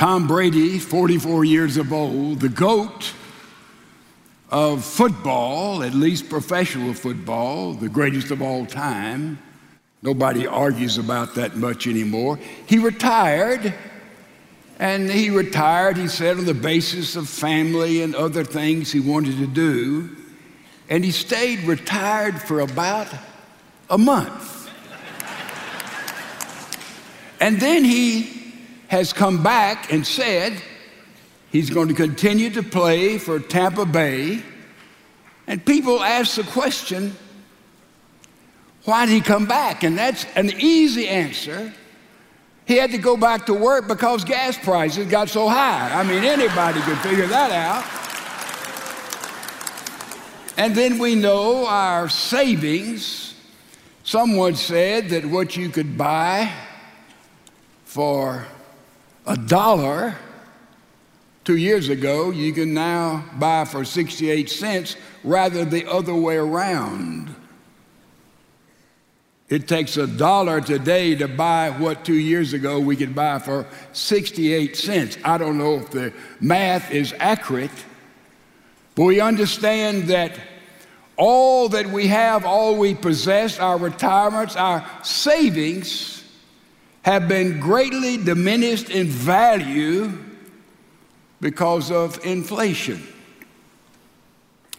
Tom Brady, 44 years of old, the GOAT of football, at least professional football, the greatest of all time. Nobody argues about that much anymore. He retired, and he said, on the basis of family and other things he wanted to do, and he stayed retired for about a month. And then he has come back and said he's going to continue to play for Tampa Bay. And people ask the question, why did he come back? And that's an easy answer. He had to go back to work because gas prices got so high. I mean, anybody could figure that out. And then we know our savings. Someone said that what you could buy for $1 2 years ago, you can now buy for 68 cents rather the other way around. It takes $1 today to buy what 2 years ago we could buy for 68 cents. I don't know if the math is accurate, but we understand that all that we have, all we possess, our retirements, our savings have been greatly diminished in value because of inflation.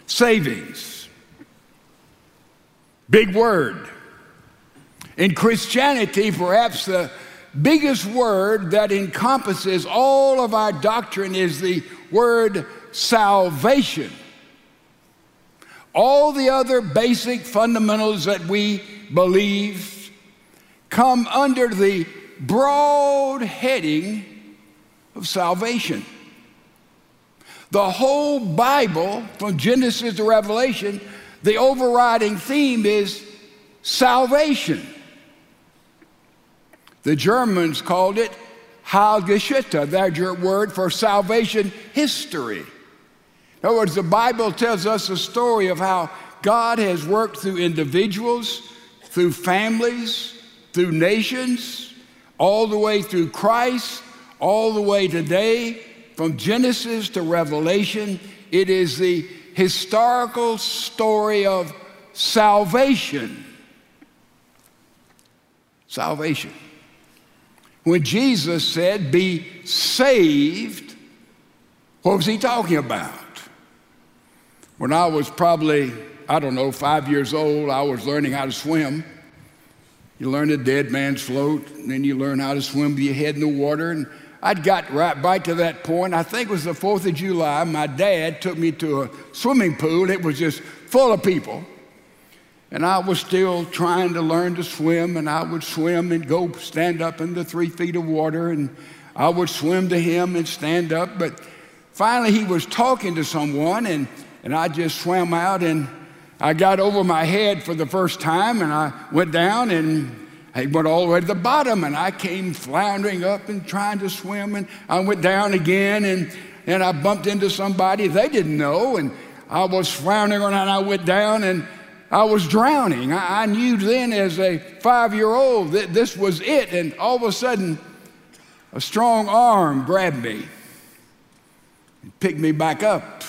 Savings. Big word. In Christianity, perhaps the biggest word that encompasses all of our doctrine is the word salvation. All the other basic fundamentals that we believe come under the broad heading of salvation. The whole Bible, from Genesis to Revelation, the overriding theme is salvation. The Germans called it Heilsgeschichte. That's your word for salvation history. In other words, the Bible tells us a story of how God has worked through individuals, through families, through nations, all the way through Christ, all the way today, from Genesis to Revelation. It is the historical story of salvation. Salvation. When Jesus said, be saved, what was he talking about? When I was probably, 5 years old, I was learning how to swim. You learn the dead man's float, and then you learn how to swim with your head in the water. And I'd got right to that point. I think it was the 4th of July. My dad took me to a swimming pool. It was just full of people. And I was still trying to learn to swim, and I would swim and go stand up in the 3 feet of water, and I would swim to him and stand up. But finally he was talking to someone, and I just swam out, and I got over my head for the first time, and I went down, and I went all the way to the bottom, and I came floundering up and trying to swim, and I went down again, and I bumped into somebody they didn't know, and I was floundering around, and I went down, and I was drowning. I knew then as a 5-year-old that this was it, and all of a sudden, a strong arm grabbed me and picked me back up.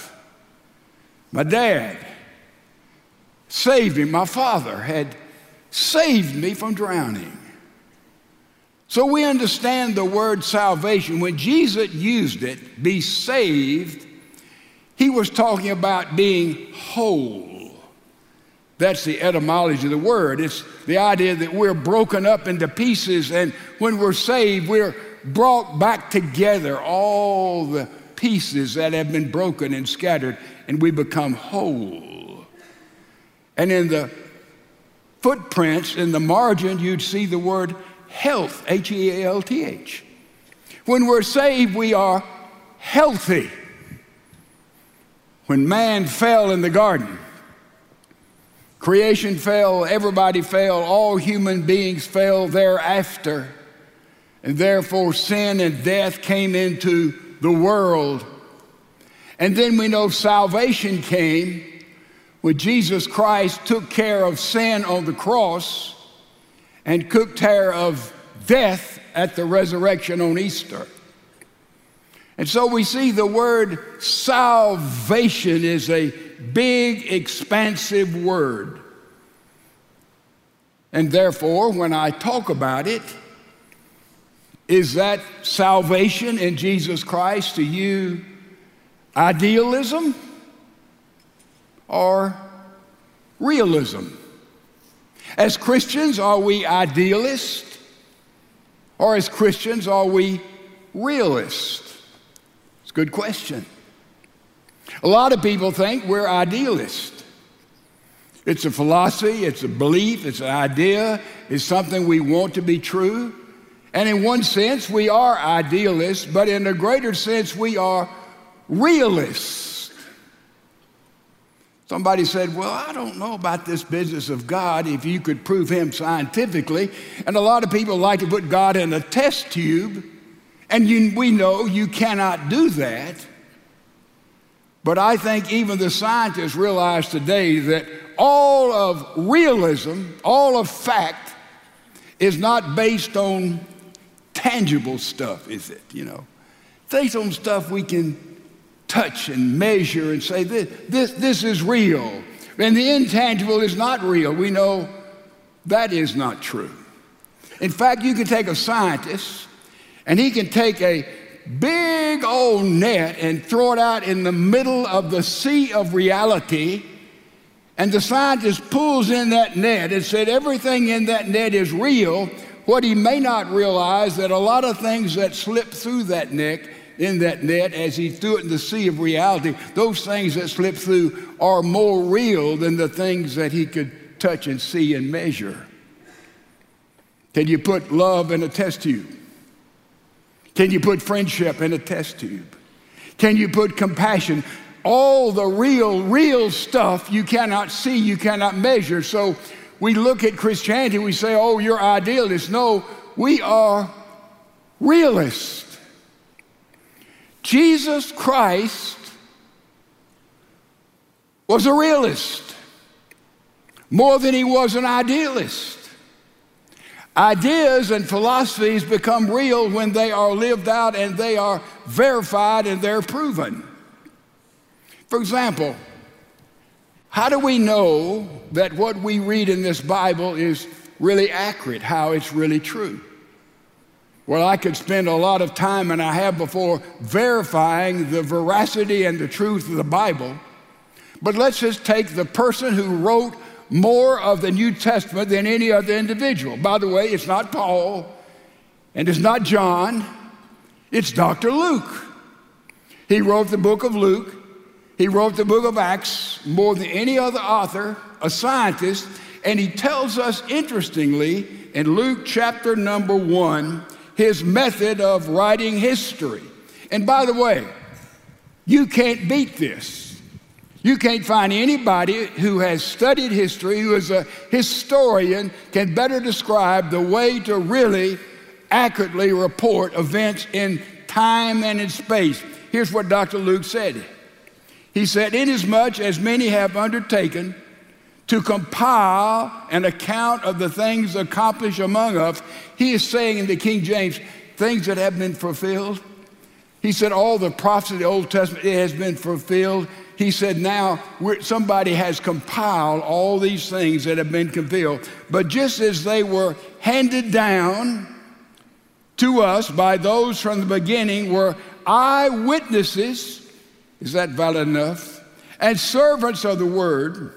My dad saved me. My father had saved me from drowning. So we understand the word salvation. When Jesus used it, be saved, he was talking about being whole. That's the etymology of the word. It's the idea that we're broken up into pieces, and when we're saved, we're brought back together, all the pieces that have been broken and scattered, and we become whole. And in the footprints, in the margin, you'd see the word health, H-E-A-L-T-H. When we're saved, we are healthy. When man fell in the garden, creation fell, everybody fell, all human beings fell thereafter, and therefore sin and death came into the world. And then we know salvation came when Jesus Christ took care of sin on the cross and took care of death at the resurrection on Easter. And so we see the word salvation is a big, expansive word. And therefore, when I talk about it, is that salvation in Jesus Christ to you idealism or realism? As Christians, are we idealists? Or as Christians, are we realists? It's a good question. A lot of people think we're idealists. It's a philosophy, it's a belief, it's an idea, it's something we want to be true. And in one sense, we are idealists, but in a greater sense, we are realists. Somebody said, well, I don't know about this business of God if you could prove him scientifically. And a lot of people like to put God in a test tube, and we know you cannot do that. But I think even the scientists realize today that all of realism, all of fact, is not based on tangible stuff, is it? You know, based on stuff we can touch and measure and say, this is real. And the intangible is not real. We know that is not true. In fact, you can take a scientist, and he can take a big old net and throw it out in the middle of the sea of reality, and the scientist pulls in that net and said everything in that net is real. What he may not realize that a lot of things that slipped through that net, in that net, as he threw it in the sea of reality, those things that slipped through are more real than the things that he could touch and see and measure. Can you put love in a test tube? Can you put friendship in a test tube? Can you put compassion? All the real stuff you cannot see, you cannot measure. So we look at Christianity, we say, oh, you're idealists. No, we are realists. Jesus Christ was a realist more than he was an idealist. Ideas and philosophies become real when they are lived out and they are verified and they're proven. For example, how do we know that what we read in this Bible is really accurate, how it's really true? Well, I could spend a lot of time, and I have before, verifying the veracity and the truth of the Bible. But let's just take the person who wrote more of the New Testament than any other individual. By the way, it's not Paul, and it's not John, it's Dr. Luke. He wrote the book of Luke. He wrote the book of Acts more than any other author, a scientist, and he tells us, interestingly, in Luke chapter number 1, his method of writing history. And by the way, you can't beat this. You can't find anybody who has studied history, who is a historian, can better describe the way to really accurately report events in time and in space. Here's what Dr. Luke said. He said, inasmuch as many have undertaken to compile an account of the things accomplished among us, he is saying in the King James, things that have been fulfilled. He said, all the prophets of the Old Testament, it has been fulfilled. He said, now somebody has compiled all these things that have been fulfilled. But just as they were handed down to us by those from the beginning were eyewitnesses, is that valid enough? And servants of the word,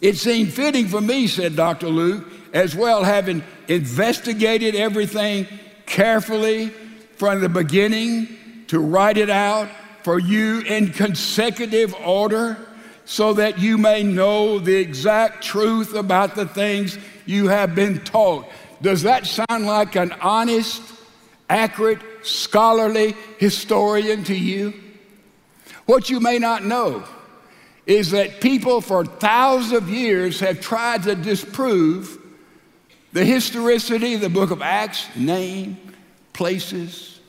it seemed fitting for me, said Dr. Luke, as well, having investigated everything carefully from the beginning, to write it out for you in consecutive order, so that you may know the exact truth about the things you have been taught. Does that sound like an honest, accurate, scholarly historian to you? What you may not know is that people for thousands of years have tried to disprove the historicity of the book of Acts, name, places,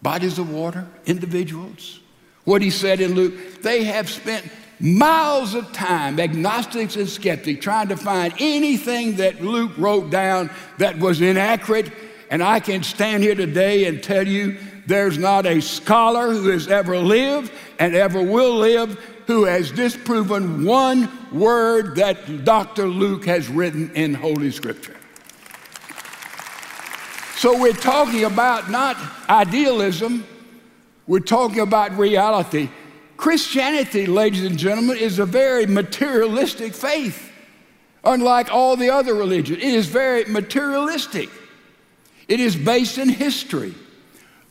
bodies of water, individuals, what he said in Luke. They have spent miles of time, agnostics and skeptics, trying to find anything that Luke wrote down that was inaccurate. And I can stand here today and tell you there's not a scholar who has ever lived and ever will live who has disproven one word that Dr. Luke has written in Holy Scripture. So we're talking about not idealism, we're talking about reality. Christianity, ladies and gentlemen, is a very materialistic faith. Unlike all the other religions, it is very materialistic. It is based in history.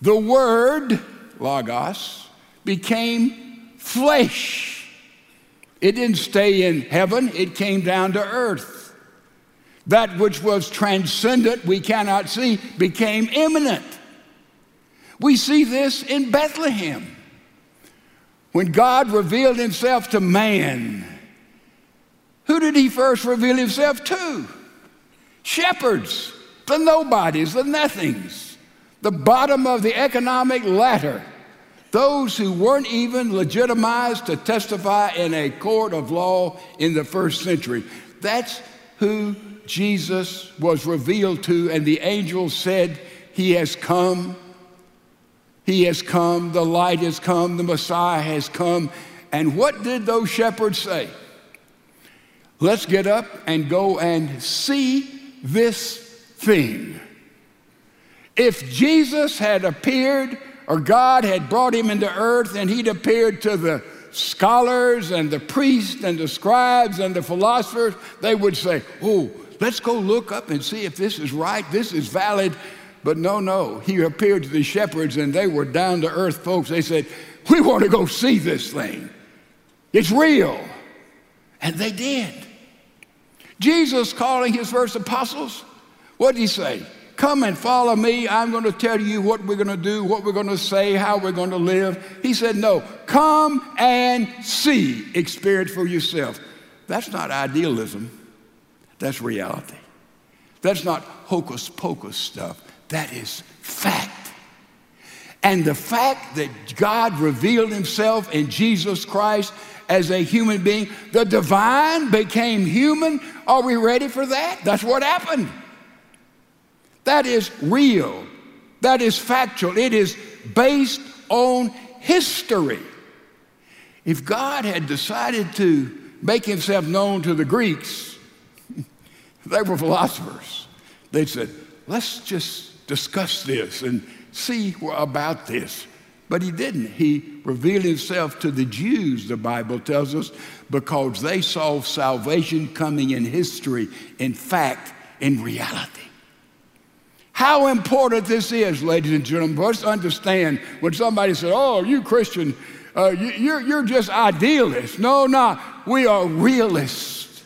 The Word, Logos, became flesh. It didn't stay in heaven, it came down to earth. That which was transcendent, we cannot see, became immanent. We see this in Bethlehem. When God revealed himself to man, who did he first reveal himself to? Shepherds, the nobodies, the nothings, the bottom of the economic ladder, those who weren't even legitimized to testify in a court of law in the first century. That's who Jesus was revealed to, and the angel said, he has come, the light has come, the Messiah has come. And what did those shepherds say? Let's get up and go and see this thing. If Jesus had appeared, or God had brought him into earth and he'd appeared to the scholars and the priests and the scribes and the philosophers, they would say, oh, let's go look up and see if this is right, this is valid. But no, he appeared to the shepherds and they were down to earth folks. They said, we want to go see this thing. It's real. And they did. Jesus, calling his first apostles, what did he say? Come and follow me. I'm going to tell you what we're going to do, what we're going to say, how we're going to live. He said, no, come and see, experience for yourself. That's not idealism. That's reality. That's not hocus pocus stuff. That is fact. And the fact that God revealed himself in Jesus Christ as a human being, the divine became human. Are we ready for that? That's what happened. That is real. That is factual. It is based on history. If God had decided to make himself known to the Greeks, they were philosophers. They said, let's just discuss this and see about this. But he didn't. He revealed himself to the Jews, the Bible tells us, because they saw salvation coming in history, in fact, in reality. How important this is, ladies and gentlemen. Let's understand when somebody says, oh, you Christian, you're just idealists. No, we are realists.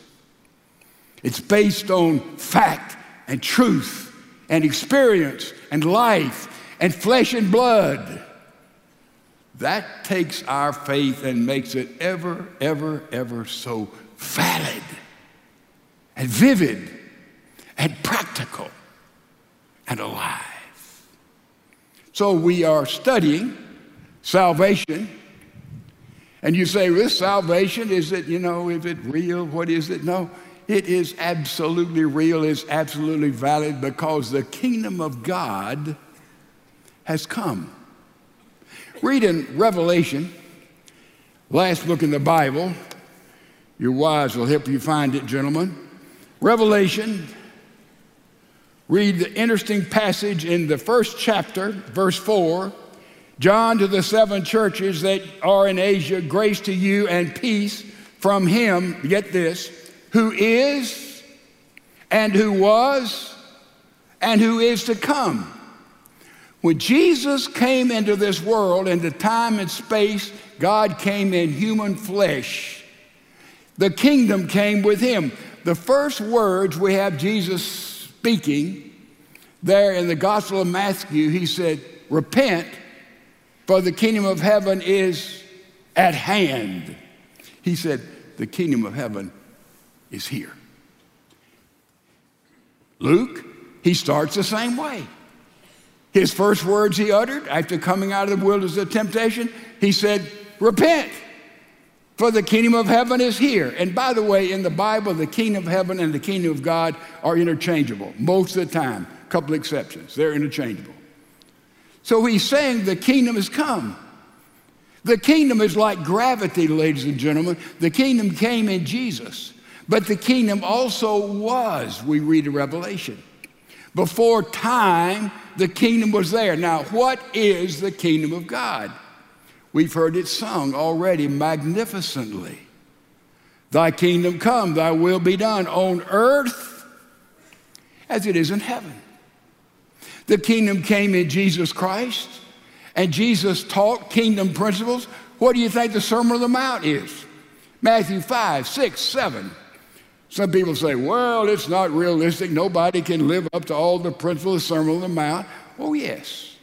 It's based on fact and truth and experience and life and flesh and blood. That takes our faith and makes it ever, ever, ever so valid and vivid and practical and alive. So we are studying salvation, and you say, this salvation, is it, is it real? What is it? No, it is absolutely real, it's absolutely valid, because the kingdom of God has come. Read in Revelation, last book in the Bible. Your wives will help you find it, gentlemen. Revelation, read the interesting passage in the first chapter, verse 4. John, to the seven churches that are in Asia, grace to you and peace from him, get this, who is and who was and who is to come. When Jesus came into this world, into time and space, God came in human flesh. The kingdom came with him. The first words we have Jesus speaking there in the Gospel of Matthew, he said, repent, for the kingdom of heaven is at hand. He said, the kingdom of heaven is here. Luke, he starts the same way. His first words he uttered after coming out of the wilderness of temptation, he said, repent, for the kingdom of heaven is here. And by the way, in the Bible, the kingdom of heaven and the kingdom of God are interchangeable most of the time, a couple exceptions. They're interchangeable. So he's saying the kingdom has come. The kingdom is like gravity, ladies and gentlemen. The kingdom came in Jesus, but the kingdom also was, we read in Revelation. Before time, the kingdom was there. Now, what is the kingdom of God? We've heard it sung already magnificently. Thy kingdom come, thy will be done on earth as it is in heaven. The kingdom came in Jesus Christ, and Jesus taught kingdom principles. What do you think the Sermon on the Mount is? Matthew 5, 6, 7. Some people say, well, it's not realistic. Nobody can live up to all the principles of the Sermon on the Mount. Oh, yes.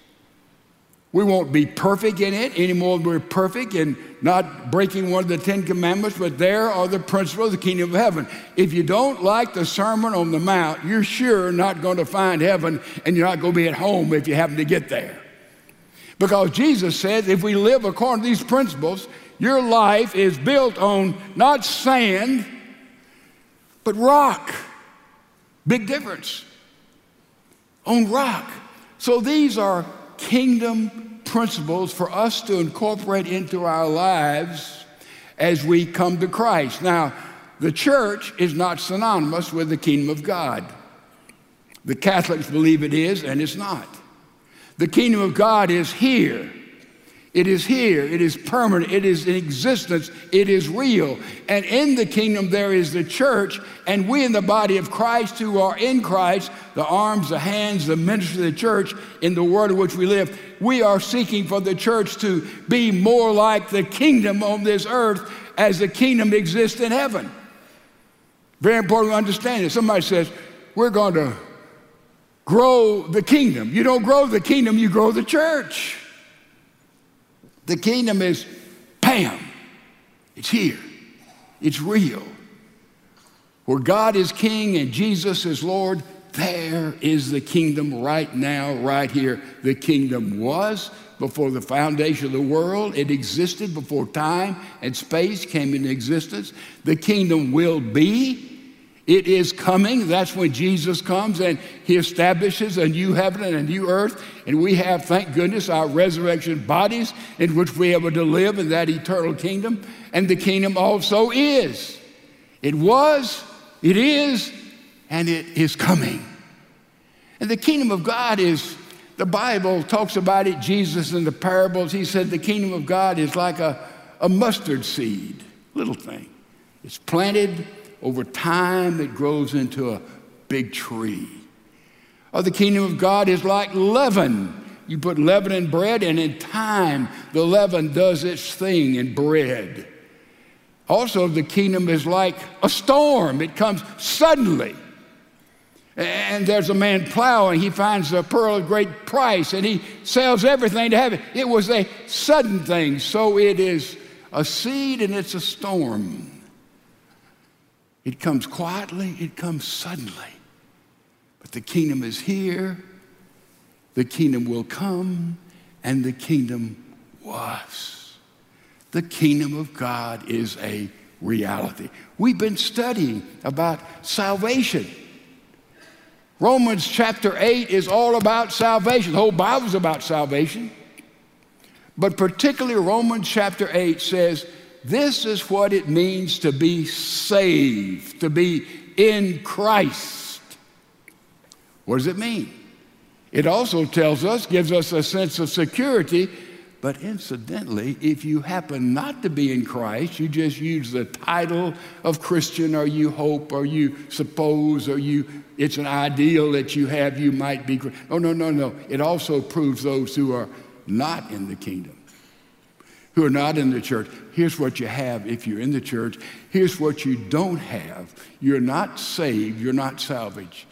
We won't be perfect in it any more than we're perfect in not breaking one of the Ten Commandments, but there are the principles of the kingdom of heaven. If you don't like the Sermon on the Mount, you're sure not going to find heaven, and you're not going to be at home if you happen to get there. Because Jesus says if we live according to these principles, your life is built on not sand, but rock. Big difference. On rock. So these are kingdom principles for us to incorporate into our lives as we come to Christ. Now, the church is not synonymous with the kingdom of God. The Catholics believe it is, and it's not. The kingdom of God is here. It is here. It is permanent. It is in existence. It is real. And in the kingdom, there is the church, and we in the body of Christ who are in Christ, the arms, the hands, the ministry of the church, in the world in which we live, we are seeking for the church to be more like the kingdom on this earth as the kingdom exists in heaven. Very important to understand this. Somebody says, we're going to grow the kingdom. You don't grow the kingdom, you grow the church. The kingdom is, bam, it's here. It's real. Where God is king and Jesus is Lord, there is the kingdom right now, right here. The kingdom was before the foundation of the world. It existed before time and space came into existence. The kingdom will be. It is coming. That's when Jesus comes and he establishes a new heaven and a new earth. And we have, thank goodness, our resurrection bodies in which we're able to live in that eternal kingdom. And the kingdom also is. It was, it is, and it is coming. And the kingdom of God is, the Bible talks about it, Jesus in the parables, he said the kingdom of God is like a mustard seed, little thing. It's planted. Over time, it grows into a big tree. Oh, the kingdom of God is like leaven. You put leaven in bread, and in time, the leaven does its thing in bread. Also, the kingdom is like a storm. It comes suddenly. And there's a man plowing. He finds a pearl of great price, and he sells everything to have it. It was a sudden thing. So it is a seed, and it's a storm. It comes quietly, it comes suddenly. But the kingdom is here, the kingdom will come, and the kingdom was. The kingdom of God is a reality. We've been studying about salvation. Romans chapter 8 is all about salvation. The whole Bible is about salvation. But particularly Romans chapter 8 says, this is what it means to be saved, to be in Christ. What does it mean? It also tells us, gives us a sense of security, but incidentally, if you happen not to be in Christ, you just use the title of Christian, or you hope, or you suppose, or you, it's an ideal that you have, you might be. Oh, no. It also proves those who are not in the kingdom, who are not in the church. Here's what you have if you're in the church. Here's what you don't have. You're not saved. You're not salvaged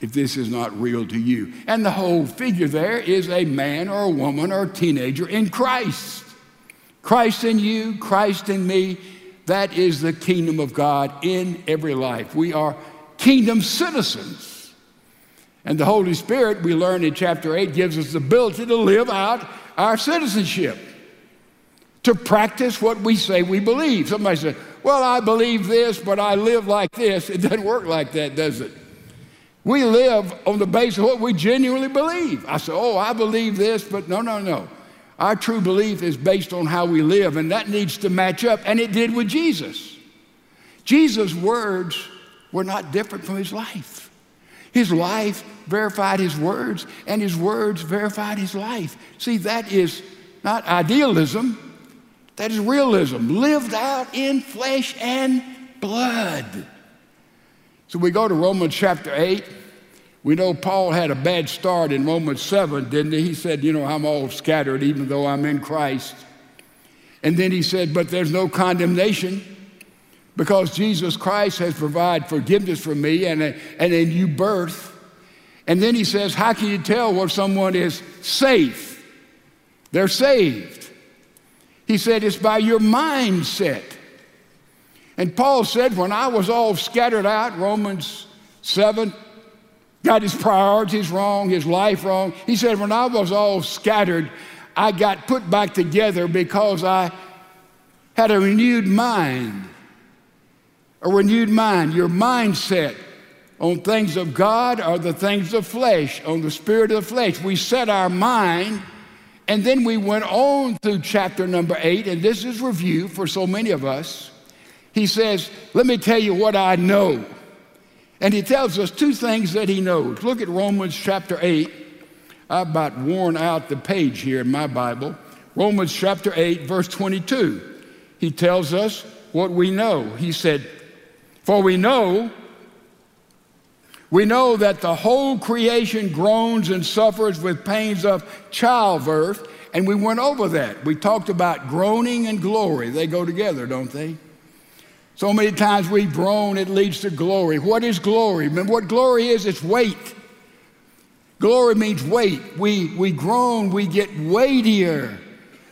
if this is not real to you. And the whole figure there is a man or a woman or a teenager in Christ. Christ in you, Christ in me. That is the kingdom of God in every life. We are kingdom citizens. And the Holy Spirit, we learn in chapter 8, gives us the ability to live out our citizenship, to practice what we say we believe. Somebody says, well, I believe this, but I live like this. It doesn't work like that, does it? We live on the basis of what we genuinely believe. I say, oh, I believe this, but no, no, no. Our true belief is based on how we live, and that needs to match up, and it did with Jesus. Jesus' words were not different from his life. His life verified his words, and his words verified his life. See, that is not idealism. That is realism, lived out in flesh and blood. So we go to Romans chapter 8. We know Paul had a bad start in Romans 7, didn't he? He said, you know, I'm all scattered even though I'm in Christ. And then he said, but there's no condemnation because Jesus Christ has provided forgiveness for me and a new birth. And then he says, how can you tell where someone is safe? They're saved. He said, it's by your mindset. And Paul said, when I was all scattered out, Romans 7, got his priorities wrong, his life wrong. He said, when I was all scattered, I got put back together because I had a renewed mind. A renewed mind, your mindset on things of God or the things of flesh, on the spirit of the flesh. We set our mind, and then we went on through chapter number 8, and this is review for so many of us. He says, let me tell you what I know. And he tells us two things that he knows. Look at Romans chapter 8. I've about worn out the page here in my Bible. Romans chapter 8, verse 22. He tells us what we know. He said, for we know that the whole creation groans and suffers with pains of childbirth. And we went over that. We talked about groaning and glory. They go together, don't they? So many times we groan, it leads to glory. What is glory? Remember what glory is? It's weight. Glory means weight. We groan, we get weightier.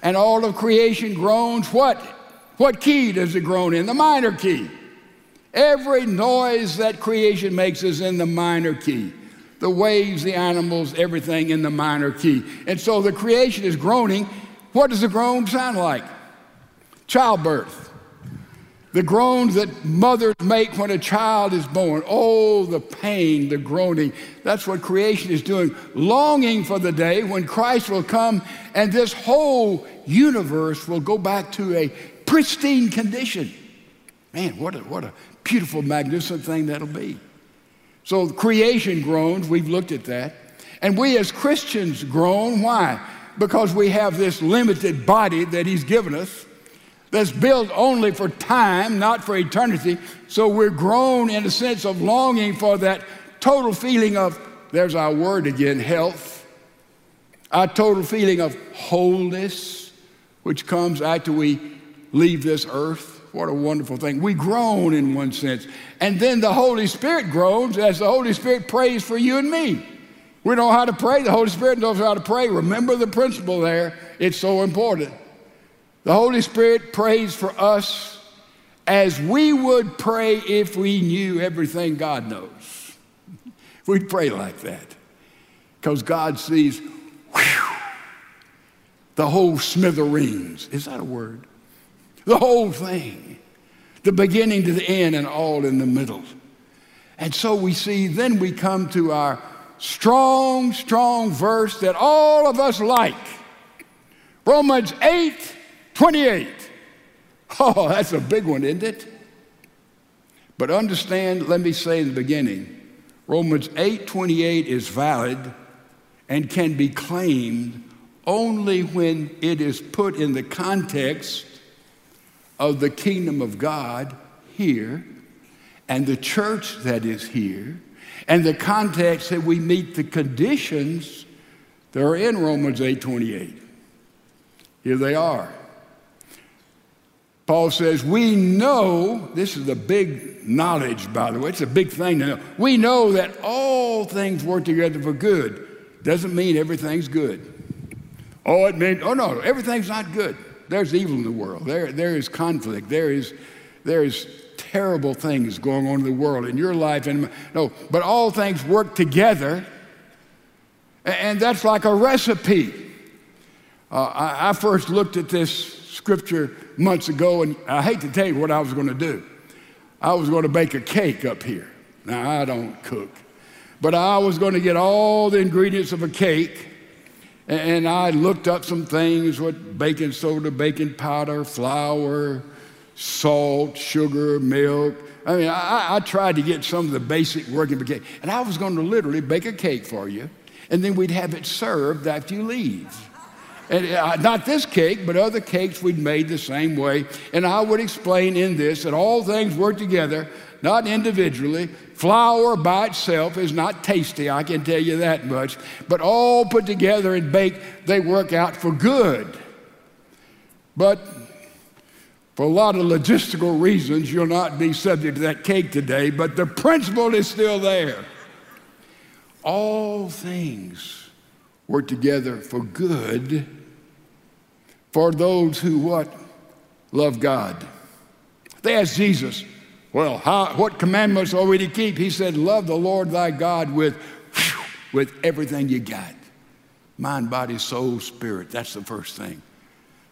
And all of creation groans. What key does it groan in? The minor key. Every noise that creation makes is in the minor key. The waves, the animals, everything in the minor key. And so the creation is groaning. What does the groan sound like? Childbirth. The groans that mothers make when a child is born. Oh, the pain, the groaning. That's what creation is doing, longing for the day when Christ will come and this whole universe will go back to a pristine condition. Man, what a beautiful, magnificent thing that'll be. So creation groans, we've looked at that. And we as Christians groan, why? Because we have this limited body that he's given us. That's built only for time, not for eternity. So we're grown in a sense of longing for that total feeling of, there's our word again, health. Our total feeling of wholeness, which comes after we leave this earth. What a wonderful thing. We groan in one sense. And then the Holy Spirit groans as the Holy Spirit prays for you and me. We know how to pray. The Holy Spirit knows how to pray. Remember the principle there. It's so important. The Holy Spirit prays for us as we would pray if we knew everything God knows. We'd pray like that because God sees, whew, the whole smithereens. Is that a word? The whole thing, the beginning to the end and all in the middle. And so we see, then we come to our strong verse that all of us like. Romans 8:28. Oh, that's a big one, isn't it? But understand, let me say in the beginning, Romans 8:28 is valid and can be claimed only when it is put in the context of the kingdom of God here and the church that is here and the context that we meet the conditions that are in Romans 8:28. Here they are. Paul says, we know, this is a big knowledge, by the way. It's a big thing to know. We know that all things work together for good. Doesn't mean everything's good. Oh, it means, oh, no, everything's not good. There's evil in the world. There is conflict. There is terrible things going on in the world, in your life. And no, but all things work together, and that's like a recipe. I first looked at this scripture months ago, and I hate to tell you what I was going to do. I was going to bake a cake up here. Now, I don't cook, But I was going to get all the ingredients of a cake, and I looked up some things with baking soda, baking powder, flour, salt, sugar, milk. I mean, I tried to get some of the basic working for cake. And I was going to literally bake a cake for you, and then we'd have it served after you leave. And not this cake, but other cakes we'd made the same way. And I would explain in this that all things work together, not individually. Flour by itself is not tasty, I can tell you that much. But all put together and baked, they work out for good. But for a lot of logistical reasons, you'll not be subject to that cake today, but the principle is still there. All things work together for good for those who what? Love God. They asked Jesus, well, what commandments are we to keep? He said, love the Lord thy God with everything you got. Mind, body, soul, spirit. That's the first thing.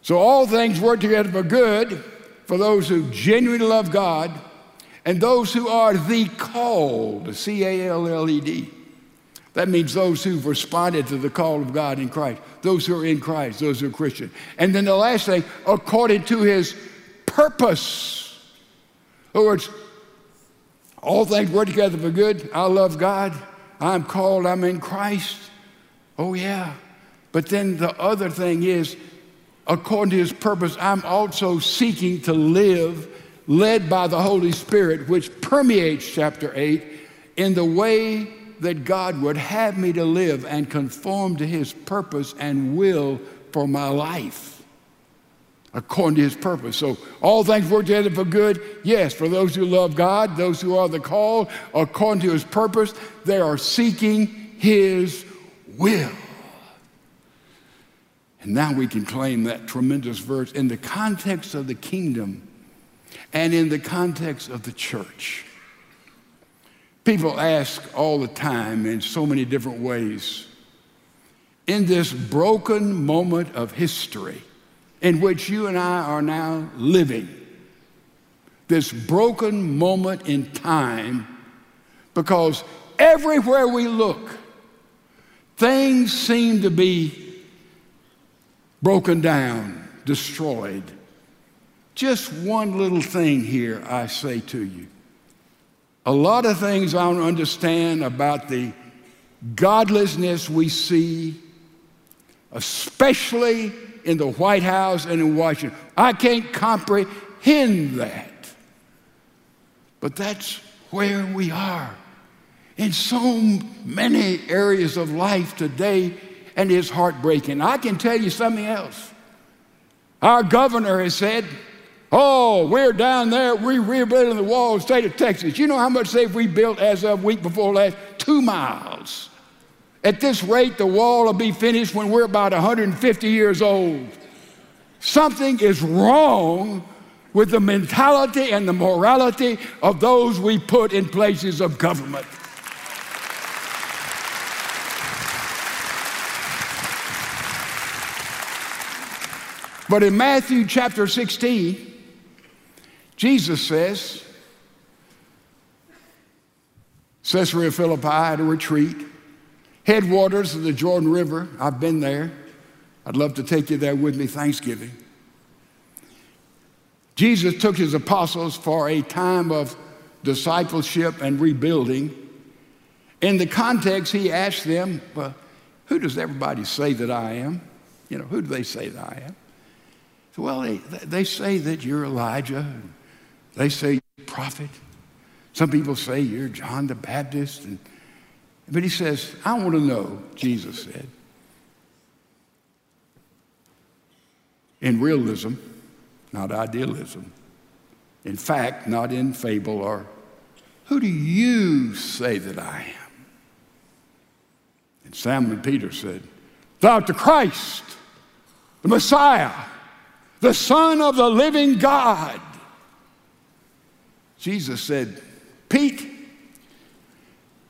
So all things work together for good for those who genuinely love God and those who are the called, C-A-L-L-E-D. That means those who've responded to the call of God in Christ, those who are in Christ, those who are Christian. And then the last thing, according to his purpose. In other words, all things work together for good. I love God. I'm called. I'm in Christ. Oh, yeah. But then the other thing is, according to his purpose, I'm also seeking to live, led by the Holy Spirit, which permeates chapter 8, in the way that God would have me to live and conform to his purpose and will for my life, according to his purpose. So all things work together for good, yes, for those who love God, those who are the called, according to his purpose, they are seeking his will. And now we can claim that tremendous verse in the context of the kingdom and in the context of the church. People ask all the time in so many different ways, in this broken moment of history in which you and I are now living, this broken moment in time, because everywhere we look, things seem to be broken down, destroyed. Just one little thing here I say to you. A lot of things I don't understand about the godlessness we see, especially in the White House and in Washington. I can't comprehend that. But that's where we are in so many areas of life today. And it's heartbreaking. I can tell you something else. Our governor has said, oh, we're down there, we're rebuilding the wall in the state of Texas. You know how much they've rebuilt as of week before last? 2 miles. At this rate, the wall will be finished when we're about 150 years old. Something is wrong with the mentality and the morality of those we put in places of government. But in Matthew chapter 16, Jesus says, Caesarea Philippi had a retreat, headwaters of the Jordan River. I've been there. I'd love to take you there with me Thanksgiving. Jesus took his apostles for a time of discipleship and rebuilding. In the context, he asked them, well, who does everybody say that I am? You know, who do they say that I am? Well, they say that you're Elijah. They say you're a prophet. Some people say you're John the Baptist. But he says, I want to know, Jesus said, in realism, not idealism. In fact, not in fable, or who do you say that I am? And Simon Peter said, thou art the Christ, the Messiah, the Son of the living God. Jesus said, Pete,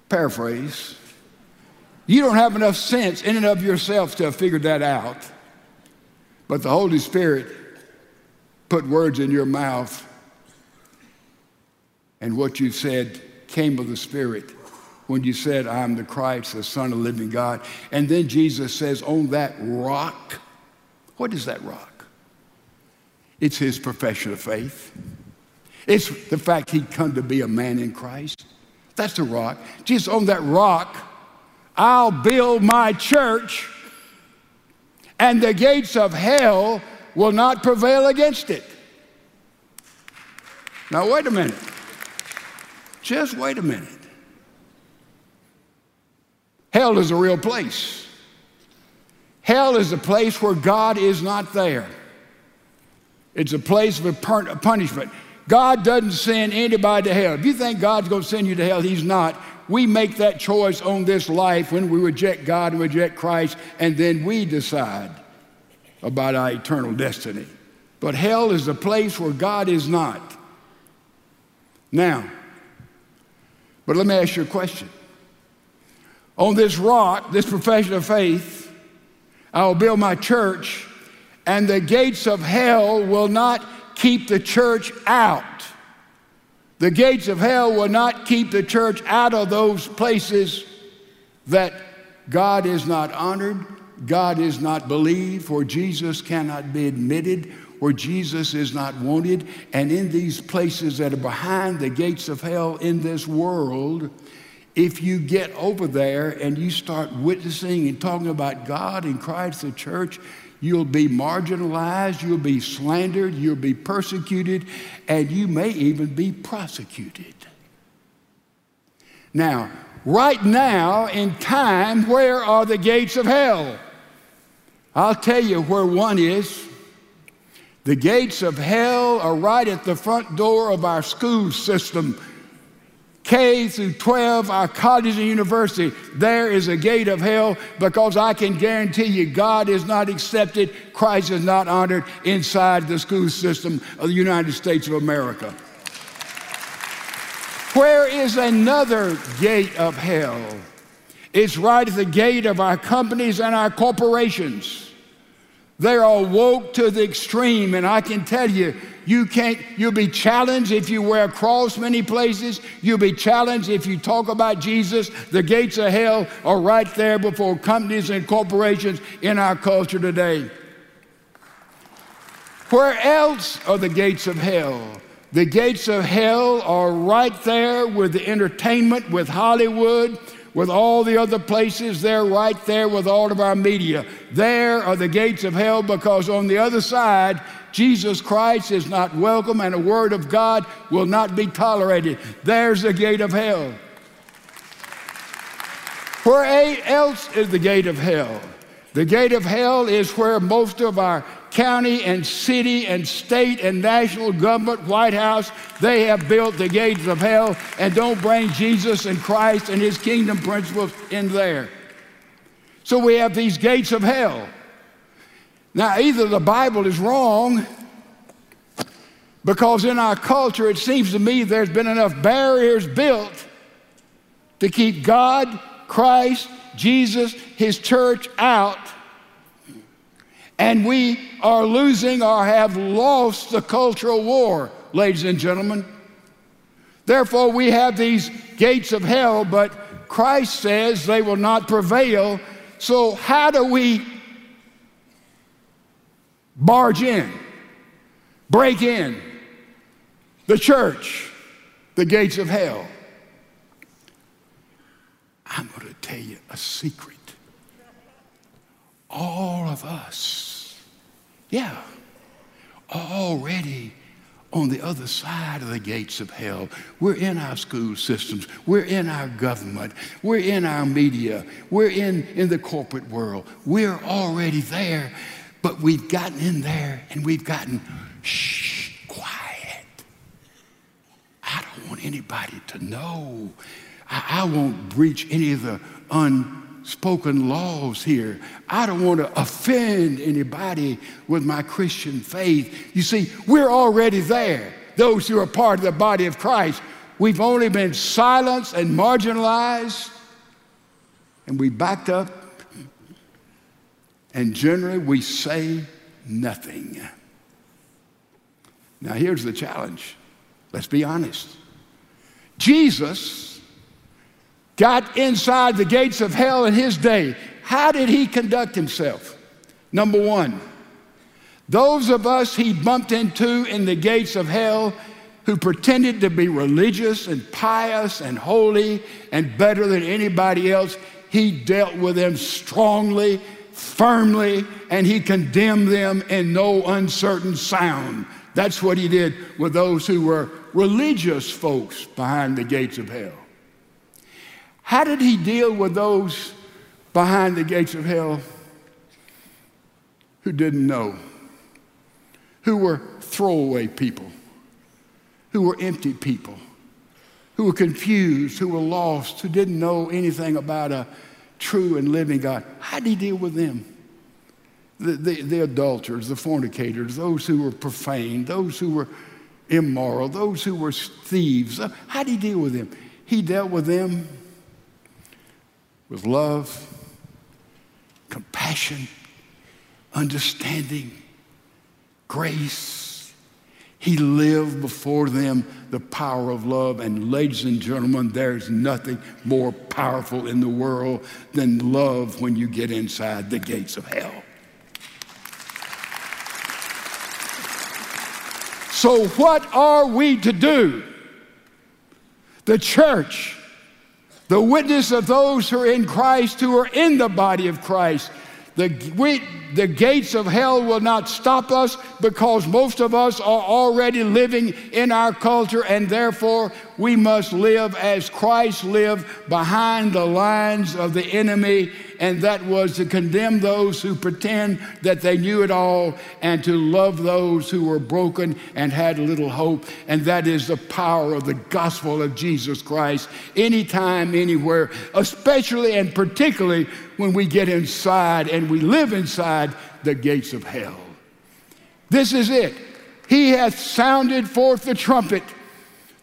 paraphrase, you don't have enough sense in and of yourself to have figured that out, but the Holy Spirit put words in your mouth, and what you said came of the Spirit, when you said, I'm the Christ, the Son of the living God. And then Jesus says, on that rock, what is that rock? It's his profession of faith. It's the fact he'd come to be a man in Christ. That's the rock. Jesus, on that rock, I'll build my church, and the gates of hell will not prevail against it. Now, wait a minute. Just wait a minute. Hell is a real place. Hell is a place where God is not there. It's a place of punishment. God doesn't send anybody to hell. If you think God's going to send you to hell, he's not. We make that choice on this life when we reject God and reject Christ, and then we decide about our eternal destiny. But hell is the place where God is not. Now, but let me ask you a question. On this rock, this profession of faith, I will build my church, and the gates of hell will not keep the church out. The gates of hell will not keep the church out of those places that God is not honored, God is not believed, where Jesus cannot be admitted, where Jesus is not wanted. And in these places that are behind the gates of hell in this world, if you get over there and you start witnessing and talking about God and Christ, the church, you'll be marginalized, you'll be slandered, you'll be persecuted, and you may even be prosecuted. Now, right now in time, where are the gates of hell? I'll tell you where one is. The gates of hell are right at the front door of our school system. K through 12, our colleges and university, there is a gate of hell, because I can guarantee you God is not accepted, Christ is not honored inside the school system of the United States of America. Where is another gate of hell? It's right at the gate of our companies and our corporations. They are woke to the extreme, and I can tell you, you'll be challenged if you wear a cross many places. You'll be challenged if you talk about Jesus. The gates of hell are right there before companies and corporations in our culture today. Where else are the gates of hell? The gates of hell are right there with the entertainment, with Hollywood, with all the other places. They're right there with all of our media. There are the gates of hell, because on the other side, Jesus Christ is not welcome, and the word of God will not be tolerated. There's the gate of hell. Where else is the gate of hell? The gate of hell is where most of our county and city and state and national government, White House, they have built the gates of hell and don't bring Jesus and Christ and his kingdom principles in there. So we have these gates of hell. Now, either the Bible is wrong, because in our culture, it seems to me there's been enough barriers built to keep God, Christ, Jesus, his church out, and we are losing or have lost the cultural war, ladies and gentlemen. Therefore, we have these gates of hell, but Christ says they will not prevail. So how do we barge in, break in the church, the gates of hell? I'm going to tell you a secret. All of us, are already on the other side of the gates of hell. We're in our school systems. We're in our government. We're in our media. We're in the corporate world. We're already there. But we've gotten in there, and we've gotten, quiet. I don't want anybody to know. I won't breach any of the unspoken laws here. I don't want to offend anybody with my Christian faith. You see, we're already there, those who are part of the body of Christ. We've only been silenced and marginalized, and we backed up. And generally, we say nothing. Now, here's the challenge. Let's be honest. Jesus got inside the gates of hell in his day, how did he conduct himself? Number one, those of us he bumped into in the gates of hell who pretended to be religious and pious and holy and better than anybody else, he dealt with them strongly, firmly, and he condemned them in no uncertain sound. That's what he did with those who were religious folks behind the gates of hell. How did he deal with those behind the gates of hell who didn't know, who were throwaway people, who were empty people, who were confused, who were lost, who didn't know anything about a true and living God? How did he deal with them? The adulterers, the fornicators, those who were profane, those who were immoral, those who were thieves. How did he deal with them? He dealt with them with love, compassion, understanding, grace. He lived before them the power of love. And ladies and gentlemen, there's nothing more powerful in the world than love when you get inside the gates of hell. So what are we to do? The church, the witness of those who are in Christ, who are in the body of Christ. The gates of hell will not stop us because most of us are already living in our culture, and therefore we must live as Christ lived behind the lines of the enemy, and that was to condemn those who pretend that they knew it all and to love those who were broken and had little hope, and that is the power of the gospel of Jesus Christ anytime, anywhere, especially and particularly when we get inside and we live inside the gates of hell. This is it. He hath sounded forth the trumpet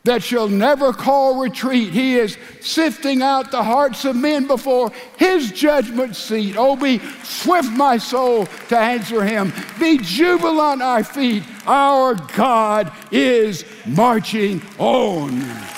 that shall never call retreat. He is sifting out the hearts of men before his judgment seat. Oh, be swift, my soul, to answer him. Be jubilant, our feet. Our God is marching on.